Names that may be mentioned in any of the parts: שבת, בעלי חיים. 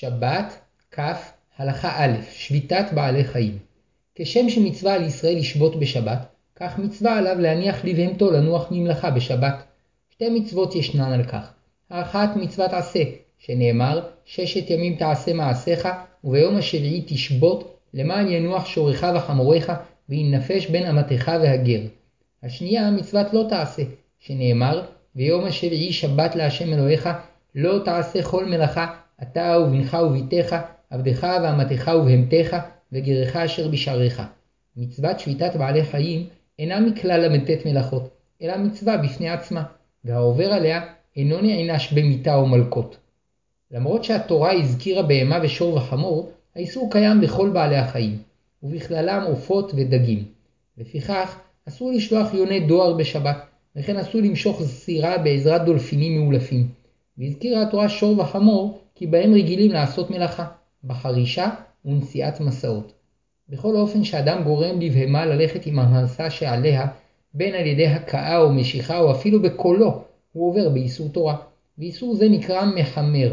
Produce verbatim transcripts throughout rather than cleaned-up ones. שבת, כף, הלכה א', שביתת בעלי חיים. כשם שמצווה על ישראל לשבות בשבת, כך מצווה עליו להניח לבהמתו לנוח ממלאכה בשבת. שתי מצוות ישנן על כך. האחת מצוות עשה, שנאמר, ששת ימים תעשה מעשיך, וביום השביעי תשבות, למען ינוח שורך וחמורך, וינפש בין אמתך והגר. השנייה מצוות לא תעשה, שנאמר, ויום השביעי שבת להשם אלוהיך, לא תעשה כל מלאכה, אתה ובנך וביתך, עבדך ואמתך ובהמתך, וגרך אשר בשעריך. מצוות שביתת בעלי חיים אינה מכלל המתת מלאכות, אלא מצווה בפני עצמה, והעובר עליה אינו נענש במיתה או מלכות. למרות שהתורה הזכירה בהמה ושור וחמור, האיסור קיים בכל בעלי החיים, ובכללם עופות ודגים. לפיכך, אסור לשלוח יוני דואר בשבת, וכן אסור למשוך סירה בעזרת דולפינים מאולפים. והזכירה התורה שור וחמור, כי בהם רגילים לעשות מלאכה, בחרישה ונשיאת מסעות. בכל אופן שאדם גורם לבהמה ללכת עם המסע שעליה, בין על ידי הקאה או משיכה או אפילו בקולו, הוא עובר באיסור תורה. ואיסור זה נקרא מחמר,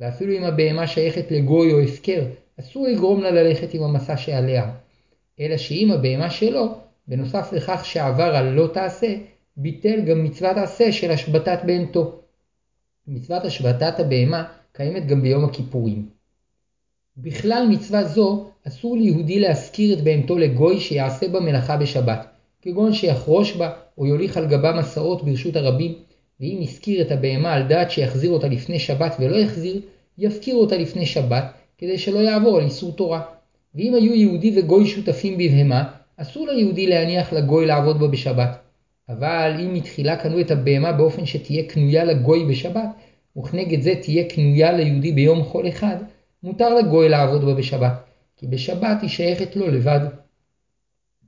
ואפילו אם הבהמה שייכת לגוי או הפקר, אסור לגרום לה ללכת עם המסע שעליה. אלא שאם הבהמה שלו, בנוסף לכך שעבר על לא תעשה, ביטל גם מצוות עשה של השבתת בהמתו. מצוות השבתת הבהמה קיימת גם ביום הכיפורים. בכלל מצווה זו אסור ליהודי להזכיר את בהמתו לגוי שיעשה בה מלאכה בשבת, כגון שיחרוש בה או יוליך על גבה מסעות ברשות הרבים, ואם יזכיר את הבהמה על דעת שיחזיר אותה לפני שבת ולא יחזיר, יפקיר אותה לפני שבת כדי שלא יעבור על איסור תורה. ואם היו יהודי וגוי שותפים בבהמה, אסור ליהודי להניח לגוי לעבוד בה בשבת. אבל אם מתחילה קנו את הבהמה באופן שתהיה קנויה לגוי בשבת, וכנגד זה תהיה קנויה ליהודי ביום חול אחד, מותר לגוי לעבוד בה בשבת, כי בשבת היא שייכת לו לבד.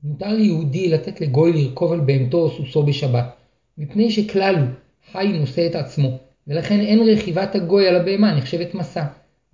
מותר ליהודי לתת לגוי לרכוב על בהמתו או סוסו בשבת, מפני שכלל הוא חי נושא את עצמו, ולכן אין רכיבת הגוי על הבהמה נחשבת מסע,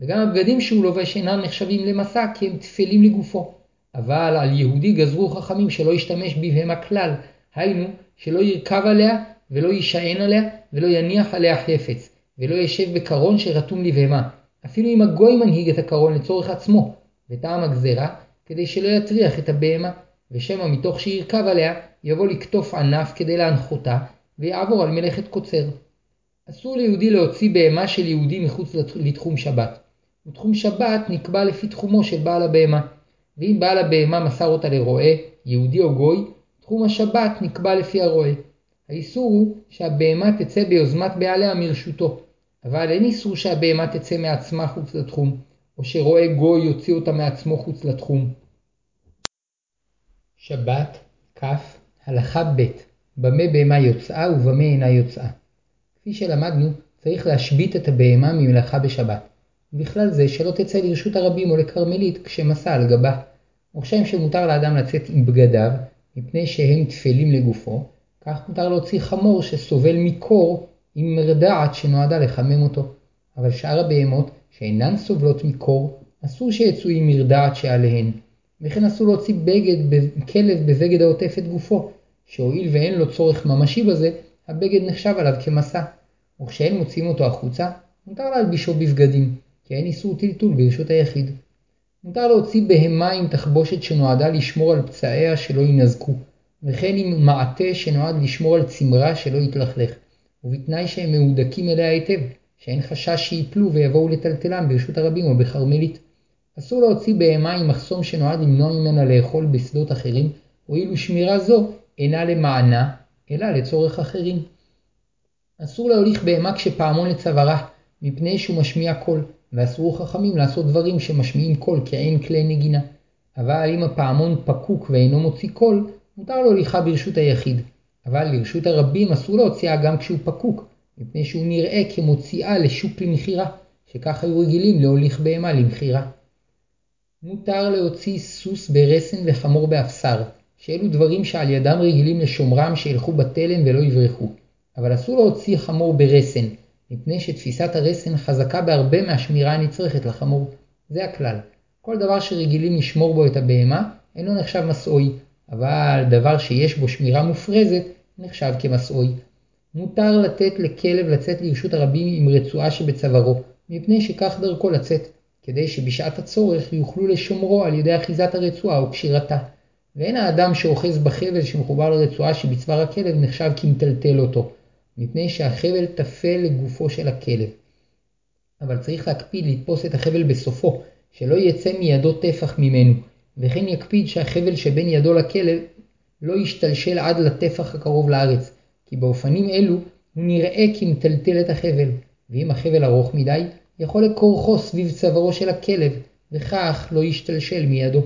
וגם הבגדים שהוא לובש אינם נחשבים למסע כי הם תפלים לגופו. אבל על יהודי גזרו חכמים שלא ישתמש בבהמה כלל, היינו שלא ירכב עליה ולא יישען עליה ולא יניח עליה חפץ, ולא ישב בקרון שרתום לבהמה, אפילו אם הגוי מנהיג את הקרון לצורך עצמו, וטעם הגזרה כדי שלא יטריח את הבהמה, ושמה מתוך שירכב עליה יבוא לקטוף ענף כדי להנחותה, ויעבור על מלאכת קוצר. אסור ליהודי להוציא בהמה של יהודי מחוץ לתחום שבת, ותחום שבת נקבע לפי תחומו של בעל הבהמה, ואם בעל הבהמה מסר אותה לרועה, יהודי או גוי, תחום השבת נקבע לפי הרועה. האיסור הוא שהבהמה תצא ביוזמת בעליה מרשותו, אבל אין איסור שהבהמה תצא מעצמה חוץ לתחום, או שרועה גוי יוציא אותה מעצמו חוץ לתחום. שבת, כף, הלכה ב' במה בהמה יוצאה ובמה אינה יוצאה. כפי שלמדנו, צריך להשבית את הבהמה ממלאכה בשבת, ובכלל זה שלא תצא לרשות הרבים או לקרמלית כשמסע על גבה. וכשם שמותר לאדם לצאת עם בגדיו, מפני שהם תפלים לגופו, כך מותר להוציא חמור שסובל מקור עם מרדעת שנועדה לחמם אותו. אבל שאר הבהמות שאינן סובלות מקור, אסור שיצאו עם מרדעת שעליהן. וכן אסור להוציא בגד כלב בבגד העוטף את גופו, שהועיל ואין לו צורך ממשי בזה, הבגד נחשב עליו כמסע. וכשאין מוצאים אותו החוצה, מותר להלבישו בבגדים, כי אין איסור טלטול ברשות היחיד. מותר להוציא בהמה עם תחבושת שנועדה לשמור על פצעיה שלא ינזקו, וכן עם מעטה שנועד לשמור על צמרה שלא יתלכלך, ובתנאי שהם מעודקים אליה היטב, שאין חשש שיפלו ויבואו לטלטלם ברשות הרבים או בחרמלית. אסור להוציא בהמה עם מחסום שנועד למנוע ממנה לאכול בשדות אחרים, ואילו שמירה זו אינה למענה, אלא לצורך אחרים. אסור להוליך בהמה כשפעמון לצווארה, מפני שהוא משמיע קול, ואסרו חכמים לעשות דברים שמשמיעים קול כי אין כלי נגינה. אבל אם הפעמון פקוק ואינו מוציא קול, מותר להוליכה ברשות היחיד. אבל לרשות הרבים אסור להוציאה גם כשהוא פקוק, מפני שהוא נראה כמוציאה לשוק למחירה, שכך היו רגילים להוליך בהמה למחירה. מותר להוציא סוס ברסן וחמור באפסר, שאלו דברים שעל ידם רגילים לשומרם שילכו בתלם ולא יברחו. אבל אסור להוציא חמור ברסן, מפני שתפיסת הרסן חזקה בהרבה מהשמירה הנצרכת לחמור. זה הכלל. כל דבר שרגילים לשמור בו את הבהמה אינו נחשב מסעוי, אבל דבר שיש בו שמירה מופרזת נחשב כמסעוי. מותר לתת לכלב לצאת לרשות הרבים עם רצועה שבצווארו, מפני שכך דרכו לצאת, כדי שבשעת הצורך יוכלו לשומרו על ידי אחיזת הרצועה או קשירתה. ואין האדם שאוחז בחבל שמחובר לרצועה שבצוואר הכלב נחשב כמטלטל אותו, מפני שהחבל תפל לגופו של הכלב. אבל צריך להקפיד לתפוס את החבל בסופו, שלא יצא מידו טפח ממנו, וכן יקפיד שהחבל שבין ידו לכלב לא ישתלשל עד לטפח הקרוב לארץ, כי באופנים אלו הוא נראה כמטלטל את החבל, ואם החבל ארוך מדי, יכול לקורחו סביב צווארו של הכלב, וכך לא ישתלשל מידו.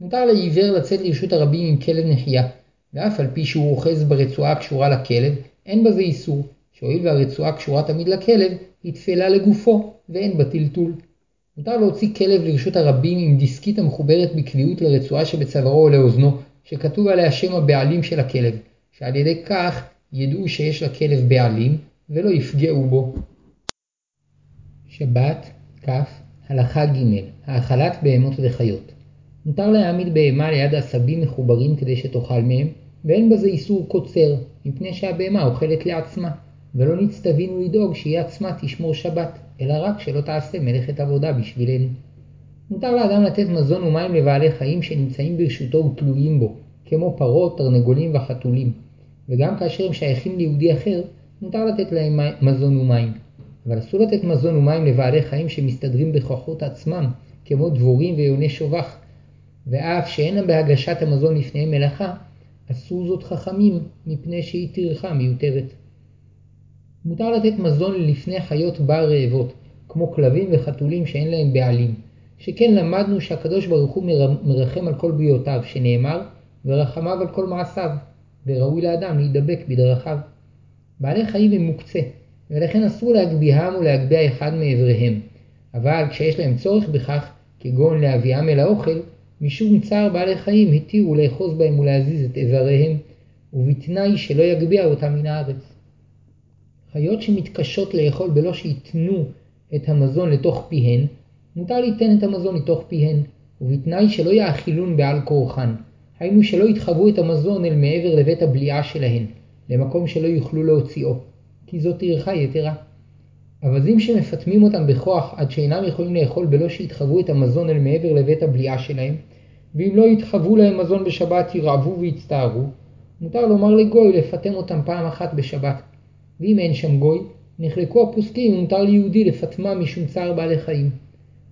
מותר לעיוור לצאת לרשות הרבים עם כלב נחייה, ואף על פי שהוא אוחז ברצועה הקשורה לכלב, אין בזה איסור, שהואיל והרצועה הקשורה תמיד לכלב, היא תפלה לגופו ואין בטלטול. מותר להוציא כלב לרשות הרבים עם דיסקית המחוברת בקביעות לרצועה שבצווארו או לאוזנו, שכתוב עליה שם הבעלים של הכלב, שעל ידי כך ידעו שיש לכלב בעלים ולא יפגעו בו. שבת, כף, הלכה ג' האכלת בהמות וחיות. מותר להעמיד בהמה ליד עשבים מחוברים כדי שתאכל מהם, ואין בזה איסור קוצר, מפני שהבהמה אוכלת לעצמה, ולא נצטווינו לדאוג שהיא עצמה תשמור שבת, אלא רק שלא תעשה מלאכת עבודה בשבילנו. מותר לאדם לתת מזון ומים לבעלי חיים שנמצאים ברשותו ותלויים בו, כמו פרות, תרנגולים וחתולים, וגם כאשר הם שייכים ליהודי אחר, מותר לתת להם מזון ומים. אבל אסור לתת מזון ומים לבעלי חיים שמסתדרים בכוחות עצמם, כמו דבורים ויוני שובח, ואף שאין בהגשת המזון לפני מלאכה, עשו זאת חכמים מפני שהיא טרחה מיותרת. מותר לתת מזון לפני חיות בר רעבות, כמו כלבים וחתולים שאין להם בעלים, שכן למדנו שהקדוש ברוך הוא מרחם על כל ביותיו, שנאמר ורחמיו על כל מעשיו, וראוי לאדם להידבק בדרכיו. בעלי חיים הם מוקצה, ולכן אסור להגביהם ולהגביע אחד מעבריהם, אבל כשיש להם צורך בכך, כגון להביאם אל האוכל, משום צער בעלי חיים התירו לאחוז בהם ולהזיז את איבריהם, ובתנאי שלא יגביע אותם מן הארץ. חיות שמתקשות לאכול בלא שיתנו את המזון לתוך פיהן, מותר ליתן את המזון לתוך פיהן, ובתנאי שלא יאכילון בעל כורחן, היינו שלא ידחבו את המזון אל מעבר לבית הבליעה שלהן, למקום שלא יוכלו להוציאו, כי זאת ערכה יתרה. אבזים שמפתמים אותם בכוח עד שאינם יכולים לאכול בלא שידחבו את המזון אל מעבר לבית הבליעה שלהם, ואם לא ידחבו להם מזון בשבת ירעבו ויצטערו, מותר לומר לגוי לפתם אותם פעם אחת בשבת, ואם אין שם גוי, נחלקו הפוסקים ומותר ליהודי לפתמה משום צער בעלי חיים,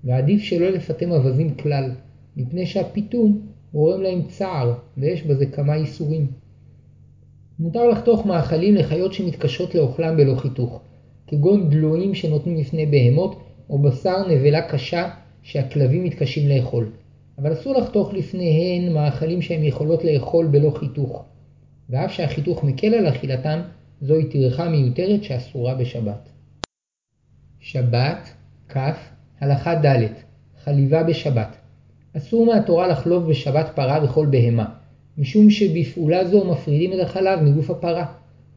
ועדיף שלא לפתם אבזים כלל, מפני שהפיתום גורם להם צער, ויש בזה כמה איסורים. מותר לחתוך מאכלים לחיות שמתקשות לאוכלם בלא חיתוך, כגון דלויים שנותנים לפני בהמות, או בשר נבלה קשה שהכלבים מתקשים לאכול. אבל אסור לחתוך לפניהן מאכלים שהן יכולות לאכול בלא חיתוך. ואף שהחיתוך מקל על אכילתן, זוהי טרחה מיותרת שאסורה בשבת. שבת, כף, הלכה ד' חליבה בשבת. אסור מהתורה לחלוב בשבת פרה וכל בהמה, משום שבפעולה זו מפרידים את החלב מגוף הפרה.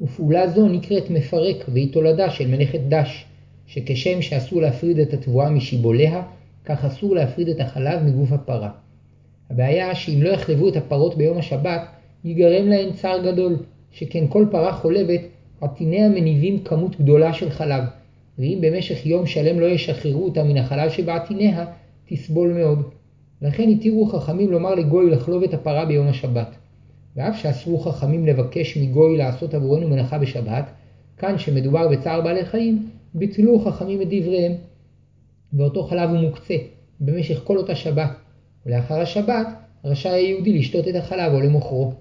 ופעולה זו נקראת מפרק, והיא תולדה של מלאכת דש, שכשם שאסור להפריד את התבואה משיבוליה, כך אסור להפריד את החלב מגוף הפרה. הבעיה שאם לא יחלבו את הפרות ביום השבת, ייגרם להן צער גדול, שכן כל פרה חולבת עטיניה מניבים כמות גדולה של חלב, ואם במשך יום שלם לא ישחררו אותה מן החלב שבעטיניה, תסבול מאוד. לכן התירו חכמים לומר לגוי לחלוב את הפרה ביום השבת. ואף שאסרו חכמים לבקש מגוי לעשות עבורנו מלאכה בשבת, כאן שמדובר בצער בעלי חיים, ביטלו חכמים את דבריהם. ואותו חלב הוא מוקצה, במשך כל אותה שבת, ולאחר השבת רשאי היהודי לשתות את החלב או למוכרו.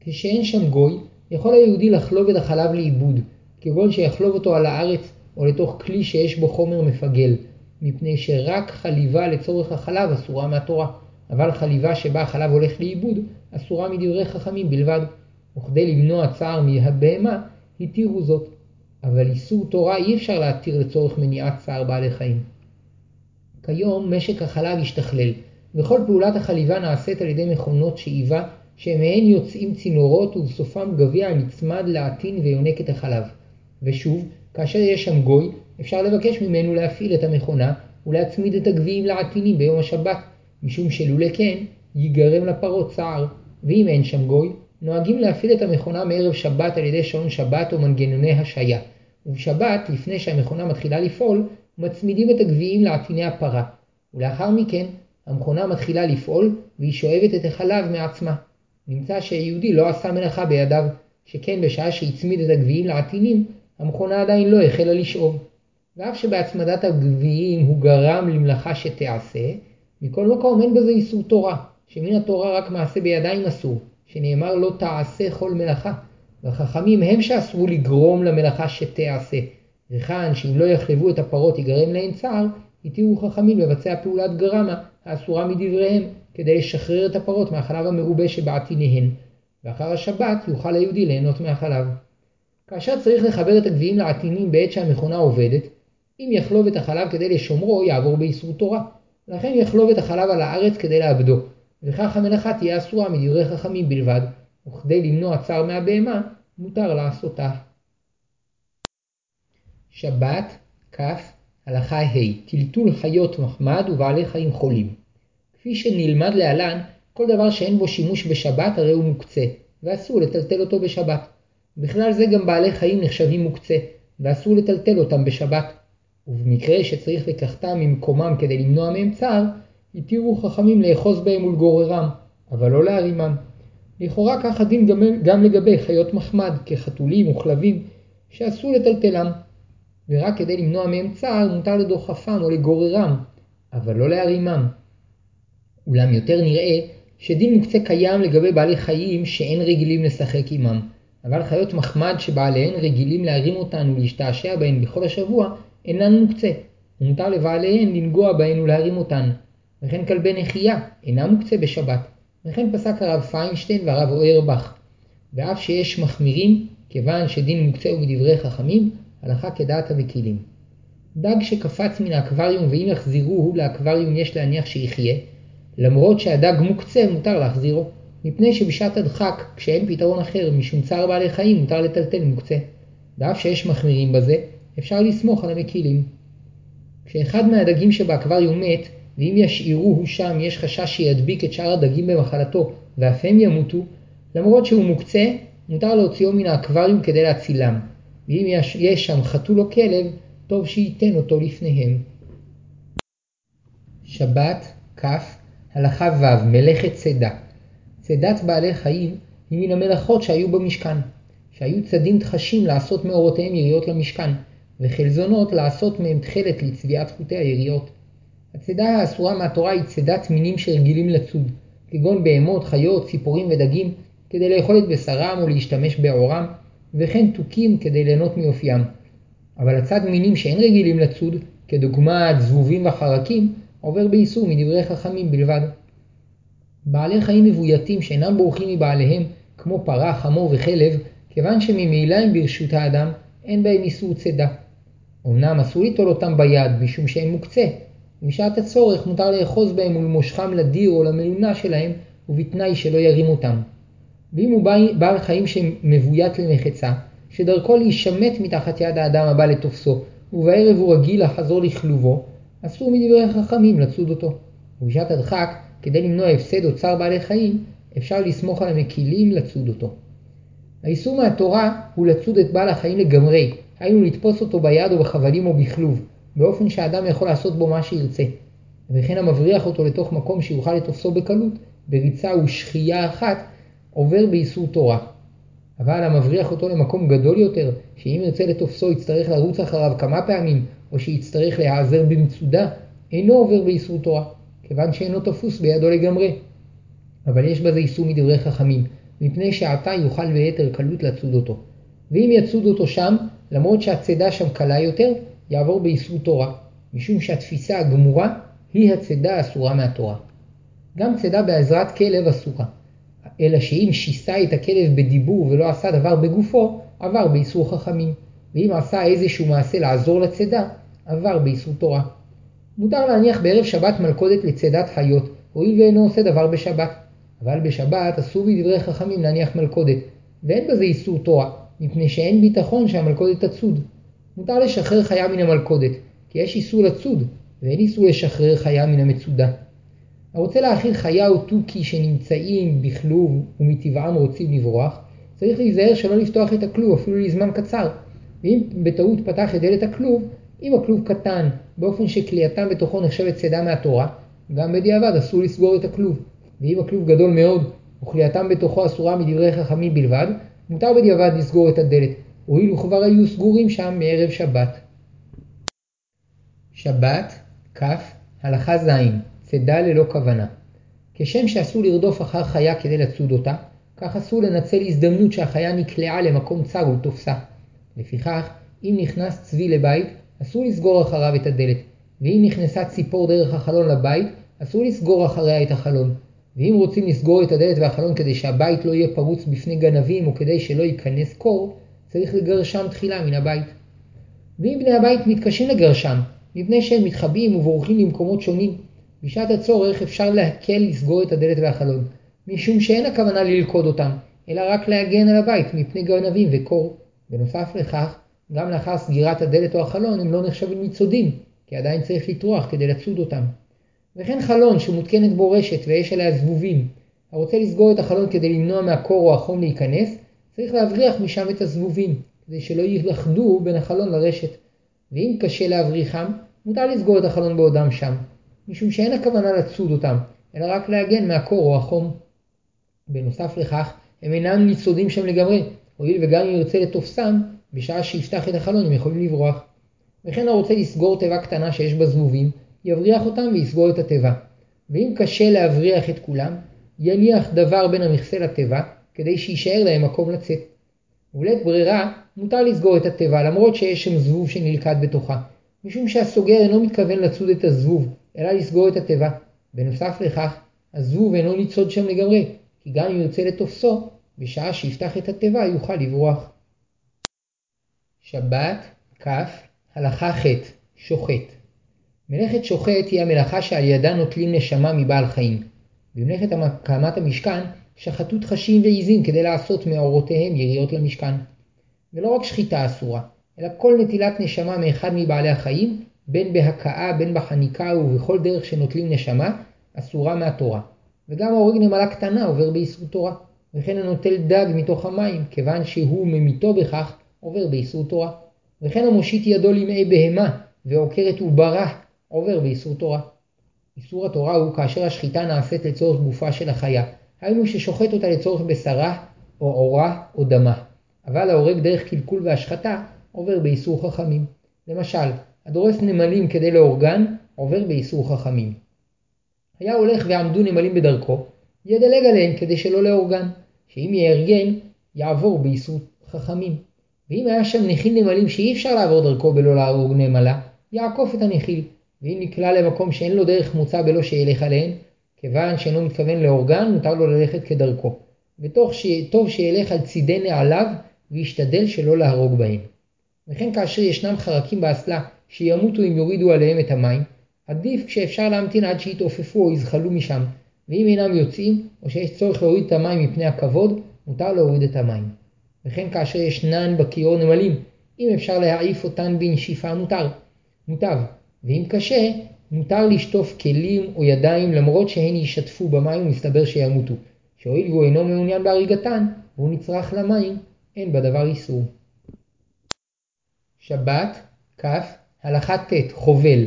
כשאין שם גוי, יכול היהודי לחלוב את החלב לאיבוד, כגון שיחלוב אותו על הארץ או לתוך כלי שיש בו חומר מפגל, מפני שרק חליבה לצורך החלב אסורה מהתורה, אבל חליבה שבה החלב הולך לאיבוד, אסורה מדברי חכמים בלבד, וכדי למנוע צער מהבהמה, התירו זאת. אבל איסור תורה אי אפשר להתיר לצורך מניעת צער בעלי חיים. כיום משק החלב השתכלל, וכל פעולת החליבה נעשית על ידי מכונות שאיבה, שמהן יוצאים צינורות ובסופם גביע הנצמד לעטין ויונק את החלב. ושוב, כאשר יש שם גוי, אפשר לבקש ממנו להפעיל את המכונה, ולהצמיד את הגביעים לעטינים ביום השבת, משום שלולא כן, ייגרם לפרות צער, ואם אין שם גוי, נוהגים להפעיל את המכונה מערב שבת על ידי שעון שבת או מנגנוני השעיה. ובשבת, לפני שהמכונה מתחילה לפעול, ומצמידים את הגביעים לעטיני הפרה, ולאחר מכן המכונה מתחילה לפעול והיא שואבת את החלב מעצמה. נמצא שהיהודי לא עשה מלאכה בידיו, שכן בשעה שהצמיד את הגביעים לעטינים, המכונה עדיין לא החלה לשאוב. ואף שבהצמדת הגביעים הוא גרם למלאכה שתעשה, מכל מקום אין בזה איסור תורה, שמן התורה רק מעשה בידיים אסור, שנאמר לא תעשה כל מלאכה. והחכמים הם שאסרו לגרום למלאכה שתעשה, וכאן שאם לא יחלבו את הפרות יגרם להן צער, התירו חכמים לבצע פעולת גרמה האסורה מדבריהם, כדי לשחרר את הפרות מהחלב המעובה שבעטיניהן, ואחר השבת יוכל היהודי ליהנות מהחלב. כאשר צריך לחבר את הגביעים לעטינים בעת שהמכונה עובדת, אם יחלוב את החלב כדי לשומרו יעבור באיסור תורה, לכן יחלוב את החלב על הארץ כדי לעבדו, וכך המלאכה תהיה אסורה מדברי חכמים בלבד, וכדי למנוע צער מהבהמה מותר לעשותה. שבת כ' הלכה ה' טלטול חיות מחמד ובעלי חיים חולים. כפי שנלמד להלן, כל דבר שאין בו שימוש בשבת הרי הוא מוקצה, ואסור לטלטל אותו בשבת. בכלל זה גם בעלי חיים נחשבים מוקצה, ואסור לטלטל אותם בשבת. ובמקרה שצריך לקחתם ממקומם כדי למנוע מהם צער, התירו חכמים לאחוז בהם ולגוררם, אבל לא להרימם. לכאורה כך הדין גם, גם לגבי חיות מחמד, כחתולים וכלבים, שאסור לטלטלם, ורק כדי למנוע מהם צער מותר לדוחפם או לגוררם, אבל לא להרימם. אולם יותר נראה שדין מוקצה קיים לגבי בעלי חיים שאין רגילים לשחק עמם, אבל חיות מחמד שבעליהן רגילים להרים אותן ולהשתעשע בהן בכל השבוע אינן מוקצה, ומותר לבעליהן לנגוע בהן ולהרים אותן. וכן כלבי נחייה אינה מוקצה בשבת, וכן פסק הרב פיינשטיין והרב אוירבך. ואף שיש מחמירים, כיוון שדין מוקצה הוא בדברי חכמים, הלכה כדעת המקילים. דג שקפץ מן האקווריום ואם יחזירו לאקווריום יש להניח שיחיה, למרות שהדג מוקצה מותר להחזירו, מפני שבשעת הדחק, כשאין פתרון אחר משום צער בעלי חיים, מותר לטלטל מוקצה. ואף שיש מחמירים בזה, אפשר לסמוך על המקילים. כשאחד מהדגים שבאקווריום מת, ואם ישאירוהו שם יש חשש שידביק את שאר הדגים במחלתו, ואף הם ימותו, למרות שהוא מוקצה, מותר להוציאו מן האקווריום כדי להצילם. ואם יש, יש שם חתול או כלב, טוב שייתן אותו לפניהם. שבת כ' הלכה ו' מלאכת צדה. צדת בעלי חיים היא מן המלאכות שהיו במשכן, שהיו צדים תחשים לעשות מאורותיהם יריות למשכן, וחלזונות לעשות מהם תחלת לצביעת חוטי היריות. הצדה האסורה מהתורה היא צדת מינים שרגילים לצוד, כגון בהמות, חיות, ציפורים ודגים, כדי לאכול את בשרם או להשתמש בעורם, וכן תוקים כדי ליהנות מיופיים. אבל הצד מינים שאין רגילים לצוד, כדוגמת זבובים וחרקים, עובר באיסור מדברי חכמים בלבד. בעלי חיים מבויתים שאינם בורחים מבעליהם, כמו פרה, חמור וכלב, כיוון שממילא הם ברשות האדם, אין בהם איסור צדה. אמנם אסור ליטול אותם ביד, משום שהם מוקצה. בשעת הצורך מותר לאחוז בהם ולמושכם לדיר או למלונה שלהם, ובתנאי שלא ירים אותם. ואם הוא בעל חיים שמבוית למחצה, שדרכו להישמת מתחת יד האדם הבא לתופסו, ובערב הוא רגיל לחזור לכלובו, אסור מדברי חכמים לצוד אותו. ובשעת הדחק, כדי למנוע הפסד או צער בעלי חיים, אפשר לסמוך על המקילים לצוד אותו. האיסור מהתורה הוא לצוד את בעל החיים לגמרי, היינו לתפוס אותו ביד או בחבלים או בכלוב, באופן שהאדם יכול לעשות בו מה שירצה. וכן המבריח אותו לתוך מקום שיוכל לתופסו בקלות, בריצה ושחייה אחת, עובר באיסור תורה. אבל המבריח אותו למקום גדול יותר, שאם ירצה לתופסו יצטרך לרוץ אחריו כמה פעמים, או שיצטרך להיעזר במצודה, אינו עובר באיסור תורה, כיוון שאינו תפוס בידו לגמרי. אבל יש בזה איסור מדברי חכמים, מפני שעתה יוכל ביתר קלות לצוד אותו. ואם יצוד אותו שם, למרות שהצדה שם קלה יותר, יעבור באיסור תורה, משום שהתפיסה הגמורה היא הצדה האסורה מהתורה. גם צדה בעזרת כלב אסורה, אלא שאם שיסה את הכלב בדיבור ולא עשה דבר בגופו, עבר באיסור חכמים, ואם עשה איזשהו מעשה לעזור לצדה, עבר באיסור תורה. מותר להניח בערב שבת מלכודת לצדת חיות, הואיל ואינו עושה דבר בשבת, אבל בשבת אסור בדברי חכמים להניח מלכודת, ואין בזה איסור תורה, מפני שאין ביטחון שהמלכודת תצוד. מותר לשחרר חיה מן המלכודת, כי יש איסור לצוד, ואין איסור לשחרר חיה מן המצודה. הרוצה להאכיל חיה או תוכי שנמצאים בכלוב ומטבעם רוצים לברוח, צריך להיזהר שלא לפתוח את הכלוב אפילו לזמן קצר, ואם בטעות פתח את דלת הכלוב, אם הכלוב קטן באופן שכלייתם בתוכו נחשבת צידה מהתורה, גם בדיעבד אסור לסגור את הכלוב. ואם הכלוב גדול מאוד וכלייתם בתוכו אסורה מדברי חכמים בלבד, מותר בדיעבד לסגור את הדלת, הואילו כבר היו סגורים שם מערב שבת. שבת, כף, הלכה זין, צידה ללא כוונה. כשם שאסור לרדוף אחר חיה כדי לצוד אותה, כך אסור לנצל הזדמנות שהחיה נקלעה למקום צר ולתופסה. לפיכך, אם נכנס צבי לבית, אסור לסגור אחריו את הדלת, ואם נכנסה ציפור דרך החלון לבית, אסור לסגור אחריה את החלון. ואם רוצים לסגור את הדלת והחלון כדי שהבית לא יהיה פרוץ בפני גנבים או כדי שלא ייכנס קור, צריך לגרשם תחילה מן הבית. ואם בני הבית מתקשים לגרשם, מפני שהם מתחבאים ובורחים למקומות שונים, בשעת הצורך אפשר להקל לסגור את הדלת והחלון, משום שאין הכוונה ללכוד אותם, אלא רק להגן על הבית מפני גנבים וקור. בנוסף לכך, גם לאחר סגירת הדלת או החלון הם לא נחשבים מצודים, כי עדיין צריך לטרוח כדי לצוד אותם. וכן חלון שמותקנת בו רשת ויש עליה זבובים, הרוצה לסגור את החלון כדי למנוע מהקור או החום להיכנס, צריך להבריח משם את הזבובים, כדי שלא ילכדו בין החלון לרשת. ואם קשה להבריחם, מותר לסגור את החלון בעודם שם, משום שאין הכוונה לצוד אותם, אלא רק להגן מהקור או החום. בנוסף לכך, הם אינם ניצודים שם לגמרי, הואיל וגם אם ירצה לתופסם, בשעה שיפתח את החלון הם יכולים לברוח. וכן הרוצה לסגור תיבה קטנה שיש בה זבובים, יבריח אותם ויסגור את התיבה. ואם קשה להבריח את כולם, יניח דבר בין המכסה לתיבה, כדי שישאר להם מקום לצאת. ובלית ברירה, מותר לסגור את התיבה, למרות שיש שם זבוב שנלכד בתוכה, משום שהסוגר אינו מתכוון לצוד את הזבוב, אלא לסגור את התיבה. בנוסף לכך, הזבוב אינו ניצוד שם לגמרי, כי גם אם יוצא לתופסו, בשעה שיפתח את התיבה יוכל לברוח. שבת, כף, הלכה ח' שוחט. מלאכת שוחט היא המלאכה שעל ידה נוטלים נשמה מבעל חיים. במלאכת הקמת המשכן שחטו תחשים ועיזים כדי לעשות מאורותיהם יריות למשכן. ולא רק שחיטה אסורה, אלא כל נטילת נשמה מאחד מבעלי החיים, בין בהקאה, בין בחניקה ובכל דרך שנוטלים נשמה, אסורה מהתורה. וגם ההורג נמלה קטנה עובר באיסור תורה, וכן הנוטל דג מתוך המים, כיוון שהוא ממיתו בכך עובר באיסור תורה. וכן המושיט ידו למעי בהמה ועוקרת וברה עובר באיסור תורה. איסור התורה הוא כאשר השחיטה נעשית לצורך גופה של החיה, היינו ששוחט אותה לצורך בשרה או אורה או דמה. אבל ההורג דרך קלקול והשחטה עובר באיסור חכמים. למשל, הדורס נמלים כדי לאורגן עובר באיסור חכמים. היה הולך ועמדו נמלים בדרכו, ידלג עליהם כדי שלא לאורגן, שאם יארגן יעבור באיסור חכמים. ואם היה שם נחיל נמלים שאי אפשר לעבור דרכו בלא להרוג נמלה, יעקוף את הנחיל. ואם נקלע למקום שאין לו דרך מוצא בלא שילך עליהם, כיוון שאינו מתכוון לאורגן, מותר לו ללכת כדרכו. ותוך ש... טוב שילך על צידי נעליו וישתדל שלא להרוג בהם. וכן כאשר ישנם חרקים באסלה שימותו אם יורידו עליהם את המים, עדיף כשאפשר להמתין עד שיתעופפו או יזחלו משם. ואם אינם יוצאים או שיש צורך להוריד את המים מפני הכבוד, מותר להוריד את המים. וכן כאשר ישנן בכיור נמלים, אם אפשר להעיף אותן בנשיפה מותר, מוטב. ואם קשה, מותר לשטוף כלים או ידיים למרות שהן ישתפו במים ומסתבר שימותו, שהואיל והוא אינו מעוניין בהריגתן והוא נצרך למים, אין בדבר איסור. שבת, כף, הלכה ת' חובל.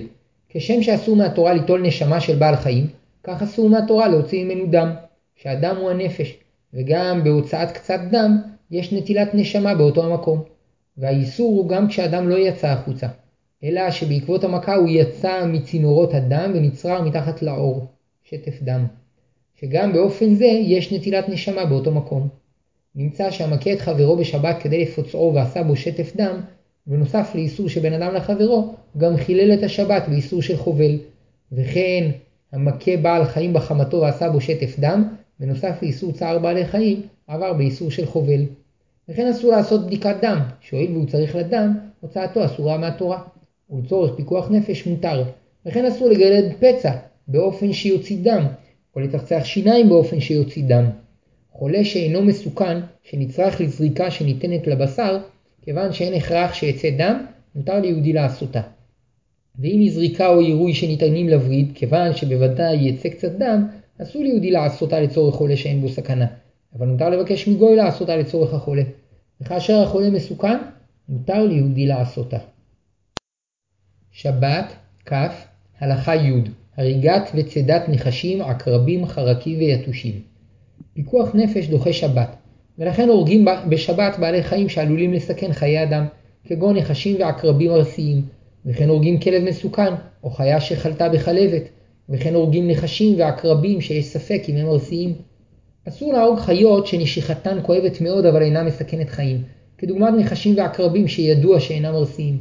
כשם שאסור מהתורה ליטול נשמה של בעל חיים, כך אסור מהתורה להוציא ממנו דם, שהדם הוא הנפש, וגם בהוצאת קצת דם יש נטילת נשמה באותו המקום. והאיסור הוא גם כשהדם לא יצא החוצה, אלא שבעקבות המכה הוא יצא מצינורות הדם ונצרר מתחת לאור, שטף דם. שגם באופן זה יש נטילת נשמה באותו מקום. נמצא שהמכה את חברו בשבת כדי לפוצעו ועשה בו שטף דם, ונוסף לאיסור שבין אדם לחברו, גם חילל את השבת באיסור של חובל. וכן, המכה בעל חיים בחמתו ועשה בו שטף דם, ונוסף לאיסור צער בעלי חיים, עבר באיסור של חובל. וכן אסור לעשות בדיקת דם, שהואיל והוא צריך לדם, הוצאתו אסורה מהתורה. ולצורך פיקוח נפש מותר. וכן אסור לגרד פצע באופן שיוציא דם, או לתחצח שיניים באופן שיוציא דם. חולה שאינו מסוכן, שנצרך לזריקה שניתנת לבשר, כיוון שאין הכרח שיצא דם, מותר ליהודי לעשותה. ואם יזריקה או עירוי שניתנים לווריד, כיוון שבוודאי יצא קצת דם, אסור ליהודי לעשותה לצורך חולה שאין בו סכנה. אבל מותר לבקש מגוי לעשותה לצורך החולה. וכאשר החולה מסוכן, מותר ליהודי לעשותה. שבת, כף, הלכה י' הריגת וצדת נחשים, עקרבים, חרקים ויתושים. פיקוח נפש דוחה שבת, ולכן הורגים בשבת בעלי חיים שעלולים לסכן חיי אדם, כגון נחשים ועקרבים ארסיים, וכן הורגים כלב מסוכן או חיה שחלתה בחלבת, וכן הורגים נחשים ועקרבים שיש ספק אם הם ארסיים. אסור להרוג חיות שנשיכתן כואבת מאוד אבל אינה מסכנת חיים, כדוגמת נחשים ועקרבים שידוע שאינם ארסיים.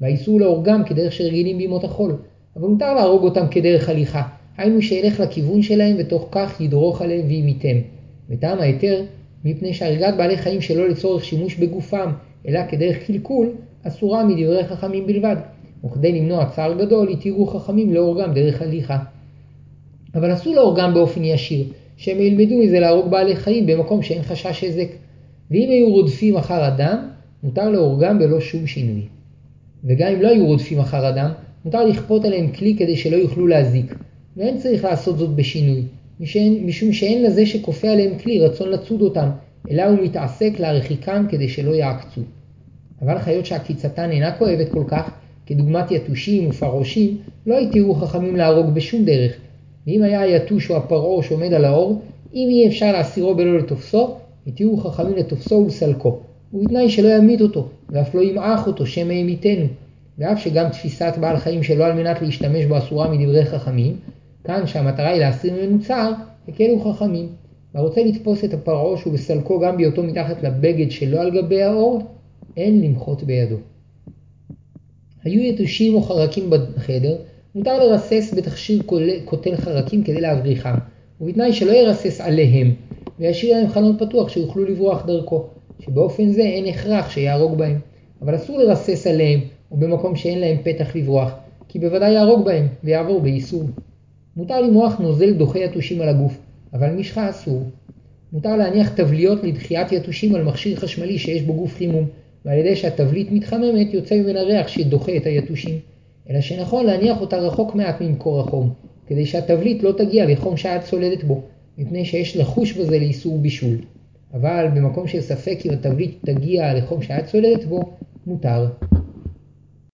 והאיסור להורגם כדרך שרגילים בימות החול, אבל מותר להרוג אותם כדרך הליכה, היינו שילך לכיוון שלהם ותוך כך ידרוך עליהם וימיתם. וטעם היתר, מפני שהריגת בעלי חיים שלא לצורך שימוש בגופם, אלא כדרך קלקול, אסורה מדברי חכמים בלבד. וכדי למנוע צער גדול, התירו חכמים להורגם דרך הליכה. אבל אסור להורגם באופן ישיר, שהם ילמדו מזה להרוג בעלי חיים במקום שאין חשש הזק. ואם היו רודפים אחר אדם, מותר להורגם בלא שום שינוי. וגם אם לא היו רודפים אחר אדם, מותר לכפות עליהם כלי כדי שלא יוכלו להזיק, ואין צריך לעשות זאת בשינוי, משום שאין לזה שכופה עליהם כלי רצון לצוד אותם, אלא הוא מתעסק להרחיקם כדי שלא יעקצו. אבל חיות שהקיצתן אינה כואבת כל כך, כדוגמת יתושים ופרושים, לא התירו חכמים להרוג בשום דרך, ואם היה היתוש או הפרעוש עומד על האור, אם אי אפשר להסירו בלא לתופסו, התירו חכמים לתופסו ולסלקו, ובתנאי שלא ימית אותו, ואף לא ימעך אותו שמא ימיתנו. ואף שגם תפיסת בעל חיים שלא על מנת להשתמש בו אסורה מדברי חכמים, כאן שהמטרה היא להסיר ממנו צער, הקלו חכמים. והרוצה לתפוס את הפרעוש ולסלקו גם בהיותו מתחת לבגד שלא על גבי האור, אין למחות בידו. היו יתושים או חרקים בחדר, מותר לרסס בתכשיר קוטל חרקים כדי להבריחם, ובתנאי שלא ירסס עליהם, וישאיר להם חלון פתוח שיוכלו לברוח דרכו, שבאופן זה אין הכרח שיהרוג בהם, אבל אסור לרסס עליהם, או במקום שאין להם פתח לברוח, כי בוודאי יהרוג בהם ויעבור באיסור. מותר למרוח נוזל דוחה יתושים על הגוף, אבל משחה אסור. מותר להניח תבליות לדחיית יתושים על מכשיר חשמלי שיש בו גוף חימום, ועל ידי שהתבלית מתחממת יוצא ממנה ריח שדוחה את היתושים, אלא שנכון להניח אותה רחוק מעט ממקור החום, כדי שהתבלית לא תגיע לחום שאת צולדת בו, מפני שיש לחוש בזה לאיסור בישול. אבל במקום שספק אם התבלית תגיע לחום שאת צולדת בו, מותר.